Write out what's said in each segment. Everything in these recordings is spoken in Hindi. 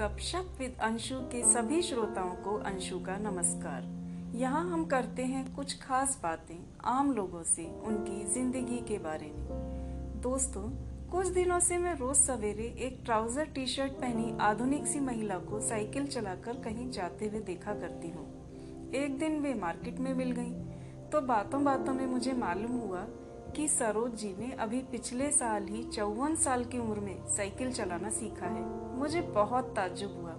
गपशप विद अंशु के सभी श्रोताओं को अंशु का नमस्कार। यहाँ हम करते हैं कुछ खास बातें आम लोगों से उनकी जिंदगी के बारे में। दोस्तों, कुछ दिनों से मैं रोज सवेरे एक ट्राउजर टी शर्ट पहनी आधुनिक सी महिला को साइकिल चलाकर कहीं जाते हुए देखा करती हूँ। एक दिन वे मार्केट में मिल गई तो बातों बातों में मुझे मालूम हुआ कि सरोज जी ने अभी पिछले साल ही 54 साल की उम्र में साइकिल चलाना सीखा है। मुझे बहुत ताज्जुब हुआ।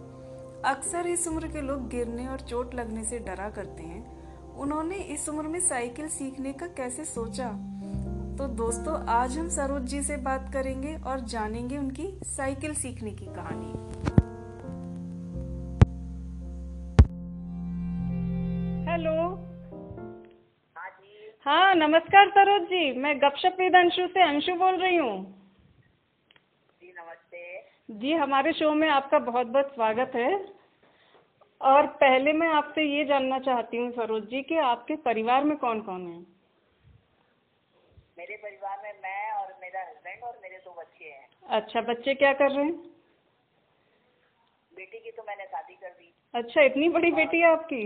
अक्सर इस उम्र के लोग गिरने और चोट लगने से डरा करते हैं। उन्होंने इस उम्र में साइकिल सीखने का कैसे सोचा? तो दोस्तों, आज हम सरोज जी से बात करेंगे और जानेंगे उनकी साइकिल सीखने की कहानी। हाँ, नमस्कार सरोज जी, मैं गपशप विद अंशु से अंशु बोल रही हूँ। जी नमस्ते जी, हमारे शो में आपका बहुत बहुत स्वागत है। और पहले मैं आपसे ये जानना चाहती हूँ सरोज जी कि आपके परिवार में कौन कौन है? मेरे परिवार में मैं और मेरा हस्बैंड और मेरे 2 बच्चे हैं। अच्छा, बच्चे क्या कर रहे हैं? बेटी की तो मैंने शादी कर दी। अच्छा, इतनी बड़ी बेटी है आपकी?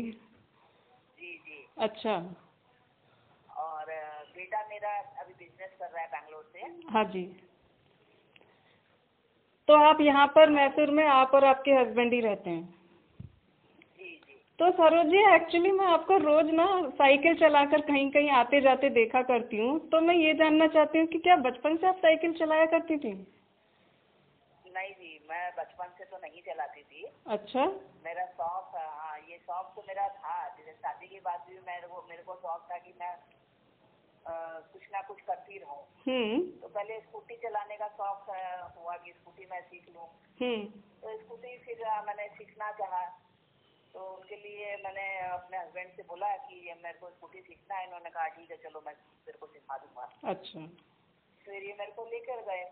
जी जी। अच्छा, और बेटा मेरा अभी बिजनेस कर रहा है बैंगलोर से। हाँ जी। तो आप यहाँ पर मैसूर में आप और आपके हस्बैंड ही रहते हैं? जी जी। तो सरोज जी, एक्चुअली मैं आपको रोज ना साइकिल चलाकर कहीं कहीं आते जाते देखा करती हूँ, तो मैं ये जानना चाहती हूँ कि क्या बचपन से आप साइकिल चलाया करती थी? नहीं जी, मैं बचपन से तो नहीं चलाती थी। अच्छा। मेरा शौक, हाँ ये शौक तो मेरा था, जैसे शादी के बाद भी मेरे को शौक था कि मैं कुछ ना कुछ करती रहूँ। तो पहले स्कूटी चलाने का शौक हुआ कि स्कूटी मैं सीख लूँ। तो स्कूटी फिर मैंने सीखना चाहा, तो उनके लिए मैंने अपने हस्बैंड से बोला कि मेरे को स्कूटी सीखना है। इन्होंने कहा ठीक है, चलो मैं तेरे को सिखा दूंगा। अच्छा। फिर ये मेरे को लेकर गए,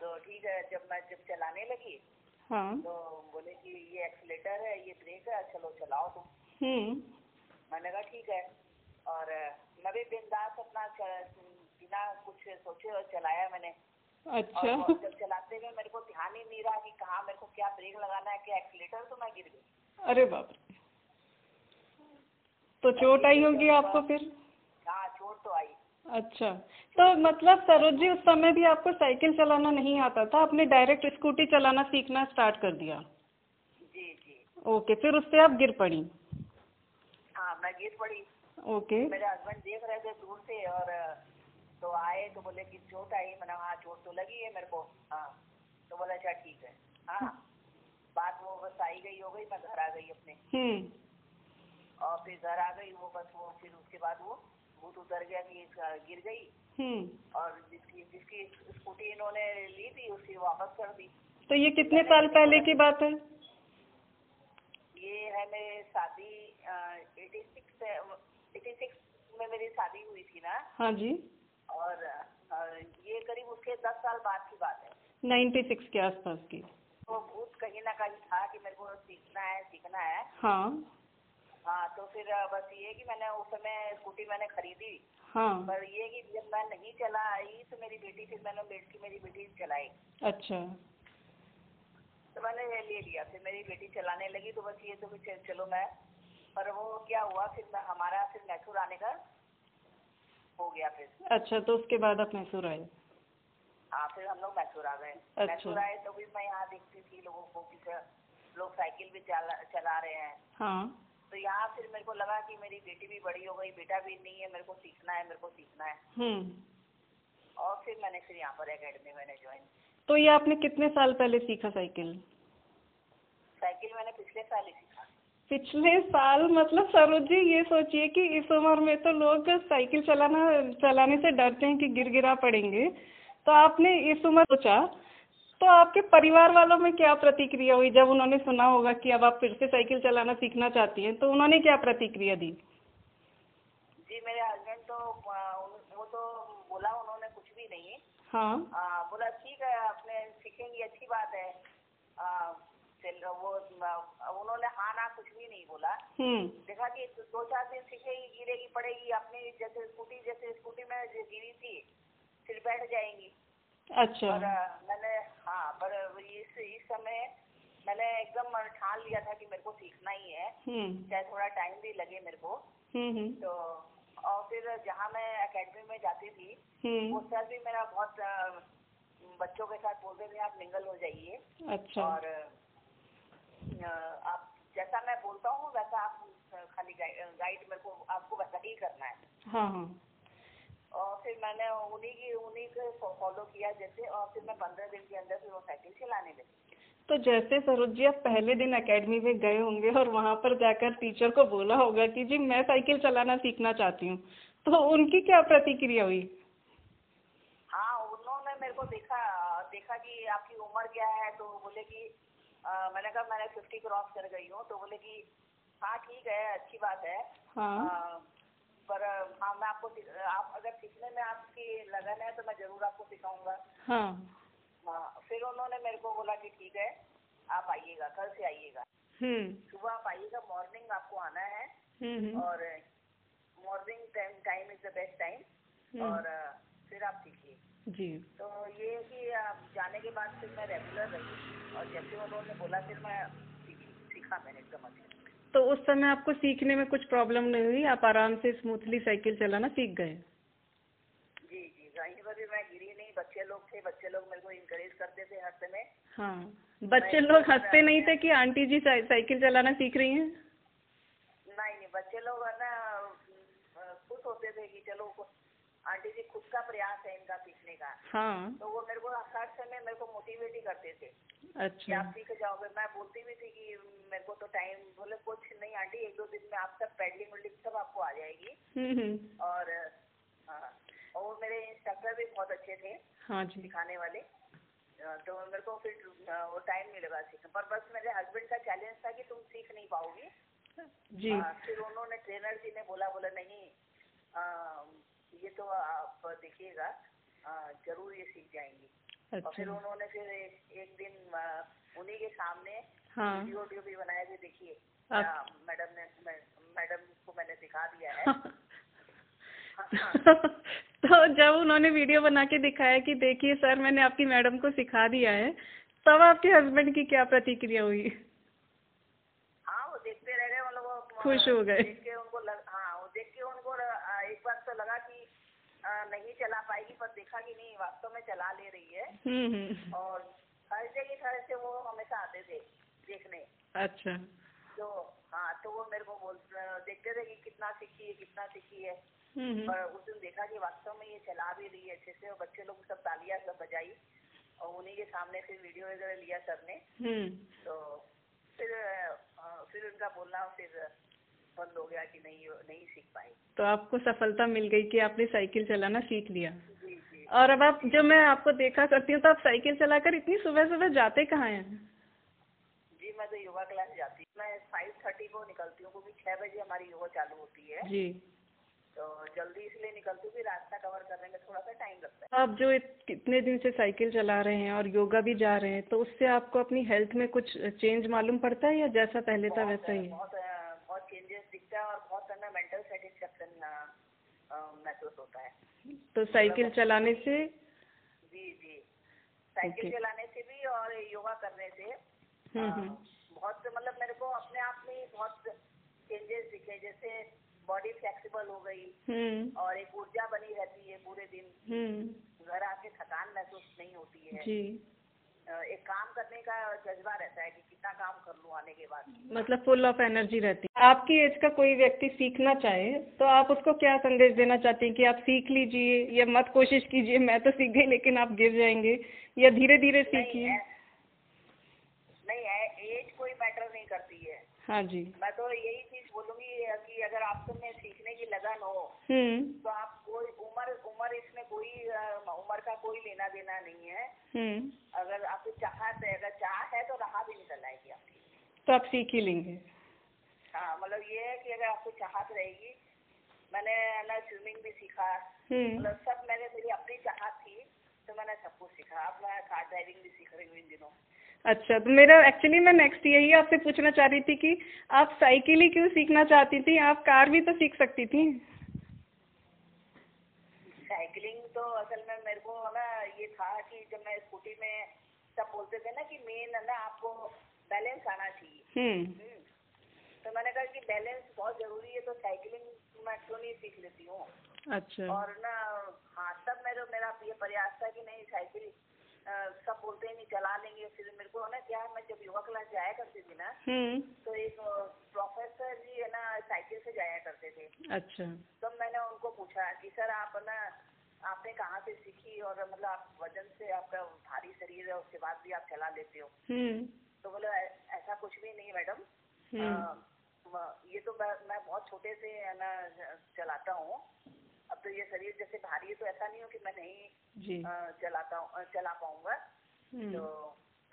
तो ठीक है। जब चलाने लगी, हाँ, तो बोले कि ये एक्सीलेटर है, ये ब्रेक है, चलो चलाओ तुम। मैंने कहा ठीक है। और मैं भी बिंदास अपना बिना कुछ सोचे और चलाया मैंने। अच्छा। और जब चलाते हुए मेरे को ध्यान ही नहीं रहा कि कहाँ मेरे को क्या ब्रेक लगाना है, क्या एक्सीलेटर, तो मैं गिर गई। अरे बाप रे, तो चोट आई होगी आपको फिर? हाँ, चोट तो आई। अच्छा, तो मतलब सरोज जी उस समय भी आपको साइकिल चलाना नहीं आता था, आपने डायरेक्ट स्कूटी चलाना सीखना स्टार्ट कर दिया? जी जी। ओके, फिर उससे आप गिर पड़ी? हाँ, मैं गिर पड़ी। ओके। मेरे हस्बैंड देख रहे थे दूर से, और तो आए तो बोले कि चोट आई। मैंने हाँ चोट तो लगी है मेरे को। हाँ, तो बोला अच्छा ठीक है। हाँ, बात वो बस आई गई हो गई, मैं घर आ गई अपने। और फिर घर आ गई वो बस वो फिर उसके बाद वो भूत उतर गया कि गिर गई। और जिसकी स्कूटी इन्होंने ली थी उसे वापस कर दी। तो ये कितने साल पहले की बात है? ये है मेरे शादी 86 में मेरी शादी हुई थी ना। हाँ जी। और ये करीब उसके 10 साल बाद की बात है, 96 के आसपास की। तो भूत कहीं ना कहीं था कि मेरे को सीखना है। हाँ हाँ। तो फिर बस ये कि मैंने उस समय स्कूटी मैंने खरीदी। हाँ। पर ये कि जब मैं नहीं चला आई तो मेरी बेटी चलाई। अच्छा। तो मैंने ले लिया, फिर मेरी बेटी चलाने लगी, तो बस ये तो फिर चलो मैं। पर वो क्या हुआ फिर हमारा फिर मैसूर आने का हो गया फिर। अच्छा, तो उसके बाद आप मैसूर आए? हाँ, फिर हम लोग मैसूर आ गए। अच्छा। मैसूर आए तो फिर मैं यहाँ देखती थी लोगों को कि लोग साइकिल भी चला रहे हैं। हाँ। तो यहाँ फिर मेरे को लगा कि मेरी बेटी भी बड़ी हो गई, बेटा भी नहीं है, मेरे को सीखना है। और फिर मैंने यहाँ पर एकेडमी मैंने ज्वाइन। तो ये आपने कितने साल पहले सीखा साइकिल? साइकिल मैंने पिछले साल ही सीखा। पिछले साल? मतलब सरोज जी ये सोचिए कि इस उम्र में तो लोग साइकिल चलाने से डरते हैं कि गिरा पड़ेंगे, तो आपने इस उम्र सोचा। तो आपके परिवार वालों में क्या प्रतिक्रिया हुई जब उन्होंने सुना होगा कि अब आप फिर से साइकिल चलाना सीखना चाहती हैं, तो उन्होंने क्या प्रतिक्रिया दी? जी, मेरे हस्बैंड तो वो तो बोला, उन्होंने कुछ भी नहीं। हाँ। बोला ठीक है, आपने सीखेंगी, अच्छी बात है। वो उन्होंने हाँ ना कुछ भी नहीं बोला। देखा कि 2-4 दिन सीखेगी, गिरेगी पड़ेगी, अपनी जैसे स्कूटी में गिरी थी फिर बैठ जाएंगी। अच्छा। और मैंने हाँ पर इस समय मैंने एकदम ठान लिया था कि मेरे को सीखना ही है, चाहे थोड़ा टाइम भी लगे मेरे को। तो और फिर जहाँ मैं एकेडमी में जाती थी वो सर भी मेरा बहुत बच्चों के साथ बोलते थे आप मिंगल हो जाइए। अच्छा। और आप जैसा मैं बोलता हूँ वैसा आप खाली गाइड मेरे को आपको वैसा ही करना है। हाँ हाँ। और फिर मैंने उन्हीं को फॉलो किया जैसे, और फिर मैं 15 दिन के अंदर फिर वो साइकिल चलाने लगी। तो जैसे सरोज जी आप पहले दिन एकेडमी में गए होंगे और वहाँ पर जाकर टीचर को बोला होगा कि जी मैं साइकिल चलाना सीखना चाहती हूँ, तो उनकी क्या प्रतिक्रिया हुई? हाँ उन्होंने मेरे को देखा कि आपकी उम्र क्या है, तो बोले कि मैंने कहा मैंने 50 क्रॉस कर गई हूँ, तो बोले कि हाँ ठीक है अच्छी बात है। हाँ। पर हाँ मैं आपको आप अगर सीखने में आपकी लगन है तो मैं जरूर आपको सिखाऊंगा। हाँ। फिर उन्होंने मेरे को बोला कि ठीक है आप आइएगा, कल से आइएगा, सुबह आप आइएगा, मॉर्निंग आपको आना है और morning time is the best time, और फिर आप सीखिए जी। तो ये कि आप जाने के बाद फिर मैं रेगुलर रही और जैसे उन्होंने बोला फिर मैं सीखा मैंने एकदम अच्छे। तो उस समय आपको सीखने में कुछ प्रॉब्लम नहीं हुई, आप आराम से स्मूथली साइकिल चलाना सीख गए? जी जी कहीं पर भी मैं गिरी नहीं, बच्चे लोग थे, बच्चे लोग मेरे को इंकरेज करते थे हर समय। हाँ बच्चे लोग हंसते नहीं थे कि आंटी जी साइकिल चलाना सीख रही हैं? नहीं, बच्चे लोग है ना खुश होते थे कि चलो आंटी जी खुद का प्रयास है इनका सीखने का। हाँ। तो वो मेरे को हर समय मेरे को मोटिवेट ही करते थे। अच्छा। आप सीख जाओगे, मैं बोलती भी थी कि मेरे को तो टाइम, बोले कुछ नहीं आंटी 1-2 दिन में आप सब पैडलिंग वैडलिंग सब आपको आ जाएगी। और हाँ, और मेरे इंस्ट्रक्टर भी बहुत अच्छे थे। हाँ जी। सिखाने वाले, तो मेरे को फिर वो टाइम नहीं लगा सीखने पर। बस मेरे हस्बैंड का चैलेंज था कि तुम सीख नहीं पाओगी जी। फिर उन्होंने ट्रेनर जी ने बोला नहीं ये तो आप देखिएगा जरूर ये सीख जाएंगी। अच्छा। और फिर उन्होंने फिर एक दिन उन्हीं के सामने वीडियो भी बनाए थे, देखिए मैडम को मैंने दिखा दिया है। तो जब उन्होंने वीडियो बना के दिखाया कि देखिए सर मैंने आपकी मैडम को सिखा दिया है, तब आपके हस्बैंड की क्या प्रतिक्रिया हुई? हाँ वो देखते रह गए, मतलब खुश हो गए। एक बार तो लगा कि नहीं चला पाएगी, पर देखा कि नहीं वास्तव में चला ले रही है। और थर्सडे वो हमेशा आते थे देखने। अच्छा। तो हाँ, तो वो मेरे को देखते थे कि कितना सीखी है। पर उस दिन देखा कि वास्तव में ये चला भी रही है अच्छे से, और बच्चे लोग सब तालियां सब बजाई और उन्हीं के सामने फिर वीडियो वगैरह लिया सर ने। तो फिर उनका बोलना फिर बंद हो गया कि नहीं सीख पाए। तो आपको सफलता मिल गई कि आपने साइकिल चलाना सीख लिया। जी, जी। और अब आप, जब मैं आपको देखा करती हूँ तो आप साइकिल चलाकर इतनी सुबह सुबह जाते कहाँ हैं? जी मैं तो योगा क्लास जाती हूँ, मैं 5:30 को निकलती हूँ क्योंकि 6 बजे हमारी योगा चालू होती है जी। तो जल्दी इसलिए निकलती हूँ कि रास्ता कवर करने में थोड़ा सा टाइम लगता है। आप जो इतने दिन से साइकिल चला रहे हैं और योगा भी जा रहे हैं, तो उससे आपको अपनी हेल्थ में कुछ चेंज मालूम पड़ता है या जैसा पहले था वैसा ही? बहुत चेंजेस दिखता है और बहुत सारा मेंटल सेटिस्फैक्शन महसूस होता है। तो साइकिल चलाने से? जी जी साइकिल चलाने से भी और योगा करने से बहुत, मतलब मेरे को अपने आप में बहुत चेंजेस दिखे, जैसे बॉडी फ्लेक्सिबल हो गई और एक ऊर्जा बनी रहती है पूरे दिन, घर आके थकान महसूस नहीं होती है जी। एक काम करने का जज्बा रहता है कि कितना काम कर लूँ आने के बाद, मतलब फुल ऑफ एनर्जी रहती है। आपकी एज का कोई व्यक्ति सीखना चाहे तो आप उसको क्या संदेश देना चाहती हैं कि आप सीख लीजिए या मत कोशिश कीजिए मैं तो सीख गई लेकिन आप गिर जाएंगे, या धीरे धीरे सीखिए? नहीं है, एज कोई मैटर नहीं करती है। हाँ जी। मैं तो यही चीज बोलूंगी कि अगर आपको में सीखने की लगन हो तो आप कोई उम्र इसमें कोई उम्र का कोई लेना देना नहीं है। अगर आपको चाह है तो राह भी निकल आएगी आपकी, तो आप सीख ही लेंगे। हाँ मतलब ये है कि अगर आपको चाहत रहेगी, मैंने ना स्विमिंग भी सीखा, मतलब सब मेरी अपनी चाहत थी तो मैंने सब कुछ सीखा। अब मैं कार ड्राइविंग भी सीख रही हूँ इन दिनों। अच्छा, तो मेरा एक्चुअली मैं नेक्स्ट यही आपसे पूछना चाह रही थी कि आप साइकिल ही क्यों सीखना चाहती थी, आप कार भी तो सीख सकती थी। साइकिलिंग तो असल में मेरे को ना ये था था कि जब मैं स्कूटी में सब बोलते थे ना कि मेन है ना आपको बैलेंस आना चाहिए, तो मैंने कहा कि बैलेंस बहुत जरूरी है तो साइकिलिंग मैं क्यों नहीं सीख लेती हूँ। अच्छा। और ना हाँ तब मेरा ये प्रयास था कि नहीं साइकिल सब बोलते हैं नहीं चला लेंगे। फिर मेरे को ना क्या मैं जब योगा क्लास जाया करती थी ना तो एक प्रोफेसर जी है ना साइकिल से जाया करते थे। अच्छा। तो मैंने उनको पूछा कि सर आप ना आपने कहाँ से सीखी और मतलब आप वजन से आपका भारी शरीर है उसके बाद भी आप चला लेते हो। तो बोले ऐसा कुछ भी नहीं मैडम, ये तो मैं बहुत छोटे से है ना चलाता हूँ, अब तो ये शरीर जैसे भारी है तो ऐसा नहीं हो कि मैं नहीं चला पाऊंगा। तो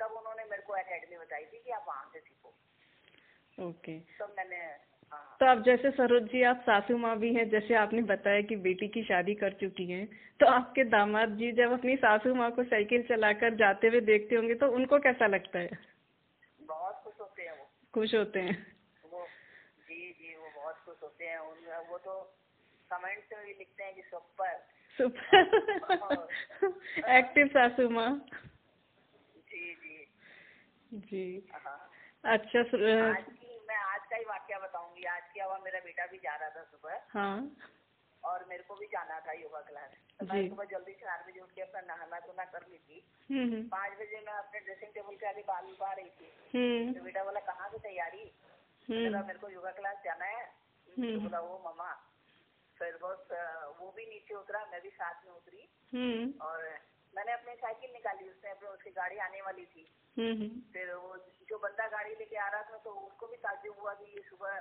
तब उन्होंने मेरे को एकेडमी बताई थी कि आप वहाँ से सीखो। ओके। तो मैंने तो आप जैसे सरोज जी आप सासू माँ भी हैं, जैसे आपने बताया कि बेटी की शादी कर चुकी हैं, तो आपके दामाद जी जब अपनी सासू माँ को साइकिल चलाकर जाते हुए देखते होंगे तो उनको कैसा लगता है? बहुत खुश होते हैं। वो खुश होते हैं वो? जी, वो बहुत खुश होते हैं। वो तो कमेंट्स में भी लिखते हैं कि सुपर एक्टिव सासू माँ। जी। अच्छा। आज का ही वाक्य बताऊंगी। आज क्या हुआ, मेरा बेटा भी जा रहा था सुबह। हाँ। और मेरे को भी जाना था योगा क्लास, तो मैं सुबह जल्दी 4 बजे उठ के अपना नहाना धोना कर ली थी। 5 बजे मैं अपने ड्रेसिंग टेबल के आगे बाल उठा रही थी तो बेटा बोला कहाँ से तैयारी, बोला मेरे को योगा क्लास जाना है। तो बोला वो मम्मा। फिर बहुत वो भी नीचे उतरा, मैं भी साथ में उतरी और मैंने अपनी साइकिल निकाली। उसने उसकी गाड़ी आने वाली थी, फिर वो जो बंदा गाड़ी लेके आ रहा था तो उसको भी ताज्जुब हुआ कि ये सुबह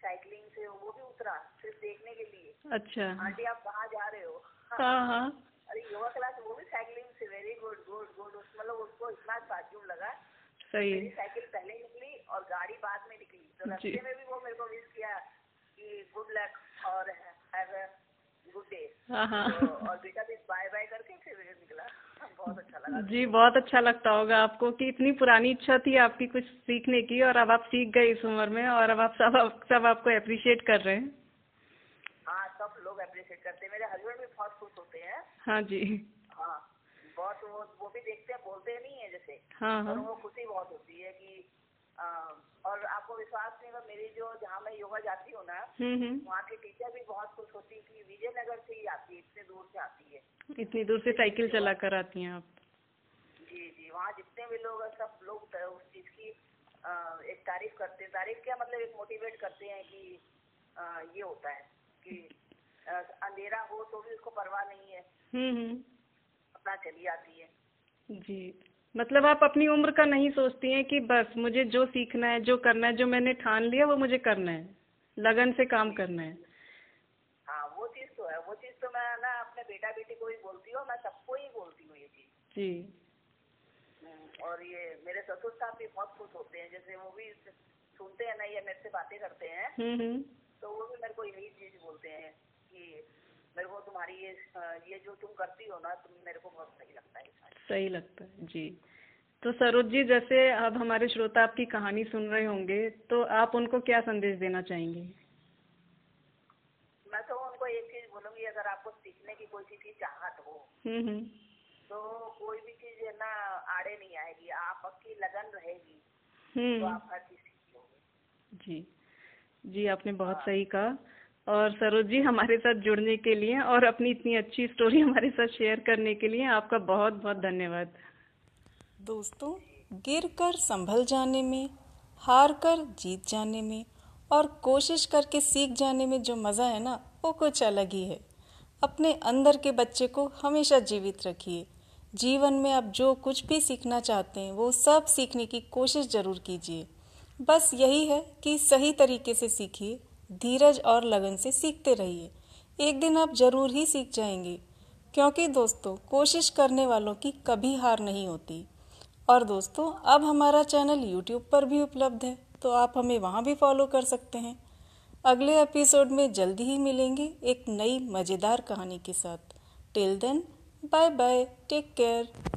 साइकिलिंग से, वो भी उतरा सिर्फ देखने के लिए। अच्छा। आंटी आप कहाँ जा रहे हो? हाँ। अरे योगा क्लास, वो भी साइकिलिंग से। Very good good good. मतलब उसको इतना ताज्जुब लगा। सही। मेरी साइकिल पहले निकली और गाड़ी बाद में निकली, तो रास्ते में भी वो मेरे को विश किया कि गुड लक और हैव अ गुड डे। और बेटा भी बाय बाय करके फिर निकला। बहुत अच्छा लगा। जी, बहुत अच्छा लगता होगा आपको कि इतनी पुरानी इच्छा थी आपकी कुछ सीखने की और अब आप सीख गए इस उम्र में, और अब आप सब आपको अप्रिशिएट कर रहे हैं। हाँ, सब लोग अप्रिशिएट करते हैं। मेरे हस्बैंड भी बहुत खुश होते हैं। हाँ जी। हाँ, बहुत वो भी देखते हैं, बोलते नहीं है जैसे। हाँ। और वो खुशी बहुत होती है कि और आपको विश्वास नहीं होगा, मेरी जो जहाँ मैं योगा जाती हूँ ना वहाँ के टीचर भी बहुत खुश होती है कि विजयनगर से ही आती है, इतने दूर से आती है, इतनी दूर से साइकिल चला कर आती हैं आप। जी, वहाँ जितने भी लोग सब लोग उस चीज की एक तारीफ करते हैं। तारीफ क्या मतलब, एक मोटिवेट करते हैं कि ये होता है कि अंधेरा हो तो भी उसको परवाह नहीं है, अपना चली आती है। जी, मतलब आप अपनी उम्र का नहीं सोचती हैं कि बस मुझे जो सीखना है, जो करना है, जो मैंने ठान लिया वो मुझे करना है, लगन से काम करना है। हाँ, वो चीज़ तो है। वो चीज़ तो मैं ना अपने बेटा बेटी को ही बोलती हूँ, मैं सबको ही बोलती हूँ ये चीज़। जी। और ये मेरे ससुर साहब भी बहुत खुश होते हैं, जैसे वो भी सुनते हैं ना ये मेरे से बातें करते हैं तो वो भी मेरे को यही चीज़ बोलते हैं कि मेरे को तुम्हारी ये जो तुम करती हो ना तुम, मेरे को बहुत सही लगता है। सही लगता है। जी। तो सरोज जी, जैसे अब हमारे श्रोता आपकी कहानी सुन रहे होंगे तो आप उनको क्या संदेश देना चाहेंगे? मैं तो उनको एक चीज बोलूंगी, अगर आपको सीखने की कोई चीज की चाहत हो तो कोई भी चीज है ना आड़े नहीं आएगी, आपकी लगन रहेगी तो आप हर चीज सीख लोगे। जी, आपने बहुत सही कहा। और सरोज जी, हमारे साथ जुड़ने के लिए और अपनी इतनी अच्छी स्टोरी हमारे साथ शेयर करने के लिए आपका बहुत बहुत धन्यवाद। दोस्तों, गिरकर संभल जाने में, हार कर जीत जाने में और कोशिश करके सीख जाने में जो मज़ा है ना वो कुछ अलग ही है। अपने अंदर के बच्चे को हमेशा जीवित रखिए। जीवन में आप जो कुछ भी सीखना चाहते हैं वो सब सीखने की कोशिश ज़रूर कीजिए। बस यही है कि सही तरीके से सीखिए, धीरज और लगन से सीखते रहिए। एक दिन आप जरूर ही सीख जाएंगे, क्योंकि दोस्तों कोशिश करने वालों की कभी हार नहीं होती। और दोस्तों, अब हमारा चैनल YouTube पर भी उपलब्ध है तो आप हमें वहाँ भी फॉलो कर सकते हैं। अगले एपिसोड में जल्दी ही मिलेंगे एक नई मज़ेदार कहानी के साथ। Till then, bye bye, take care.